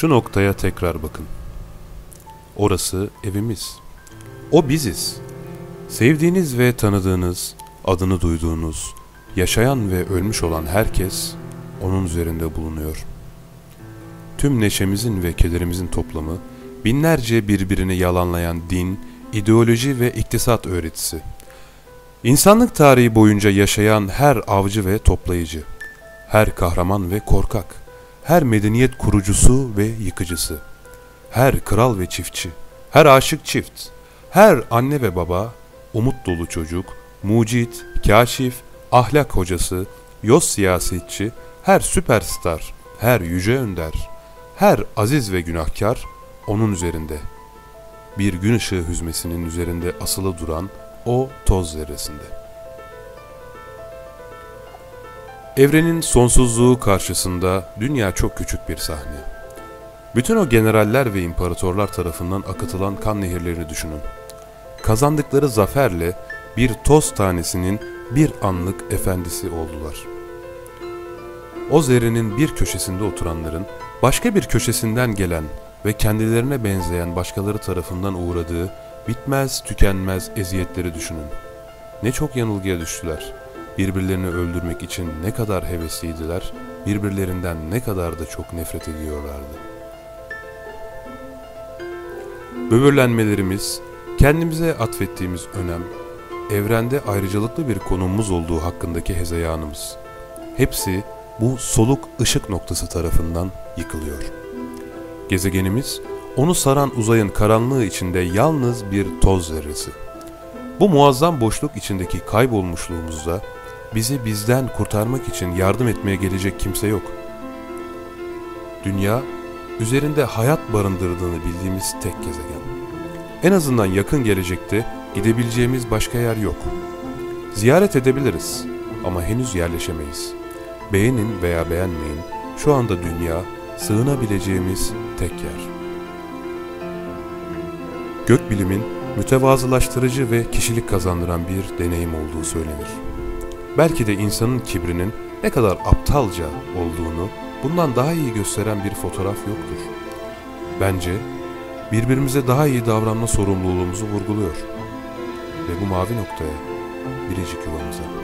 Şu noktaya tekrar bakın. Orası evimiz. O biziz. Sevdiğiniz ve tanıdığınız, adını duyduğunuz, yaşayan ve ölmüş olan herkes onun üzerinde bulunuyor. Tüm neşemizin ve kederimizin toplamı, binlerce birbirini yalanlayan din, ideoloji ve iktisat öğretisi. İnsanlık tarihi boyunca yaşayan her avcı ve toplayıcı, her kahraman ve korkak, her medeniyet kurucusu ve yıkıcısı, her kral ve çiftçi, her aşık çift, her anne ve baba, umut dolu çocuk, mucit, kâşif, ahlak hocası, yoz siyasetçi, her süperstar, her yüce önder, her aziz ve günahkar onun üzerinde. Bir gün ışığı hüzmesinin üzerinde asılı duran o toz zerresinde. Evrenin sonsuzluğu karşısında dünya çok küçük bir sahne. Bütün o generaller ve imparatorlar tarafından akıtılan kan nehirlerini düşünün. Kazandıkları zaferle bir toz tanesinin bir anlık efendisi oldular. O zerrenin bir köşesinde oturanların, başka bir köşesinden gelen ve kendilerine benzeyen başkaları tarafından uğradığı bitmez tükenmez eziyetleri düşünün. Ne çok yanılgıya düştüler, birbirlerini öldürmek için ne kadar hevesliydiler, birbirlerinden ne kadar da çok nefret ediyorlardı. Böbürlenmelerimiz, kendimize atfettiğimiz önem, evrende ayrıcalıklı bir konumumuz olduğu hakkındaki hezeyanımız, hepsi bu soluk ışık noktası tarafından yıkılıyor. Gezegenimiz, onu saran uzayın karanlığı içinde yalnız bir toz zerresi. Bu muazzam boşluk içindeki kaybolmuşluğumuzda bizi bizden kurtarmak için yardım etmeye gelecek kimse yok. Dünya, üzerinde hayat barındırdığını bildiğimiz tek gezegen. En azından yakın gelecekte gidebileceğimiz başka yer yok. Ziyaret edebiliriz ama henüz yerleşemeyiz. Beğenin veya beğenmeyin, şu anda dünya sığınabileceğimiz tek yer. Gökbilimin mütevazılaştırıcı ve kişilik kazandıran bir deneyim olduğu söylenir. Belki de insanın kibrinin ne kadar aptalca olduğunu bundan daha iyi gösteren bir fotoğraf yoktur. Bence birbirimize daha iyi davranma sorumluluğumuzu vurguluyor. Ve bu mavi noktaya, biricik yuvamıza.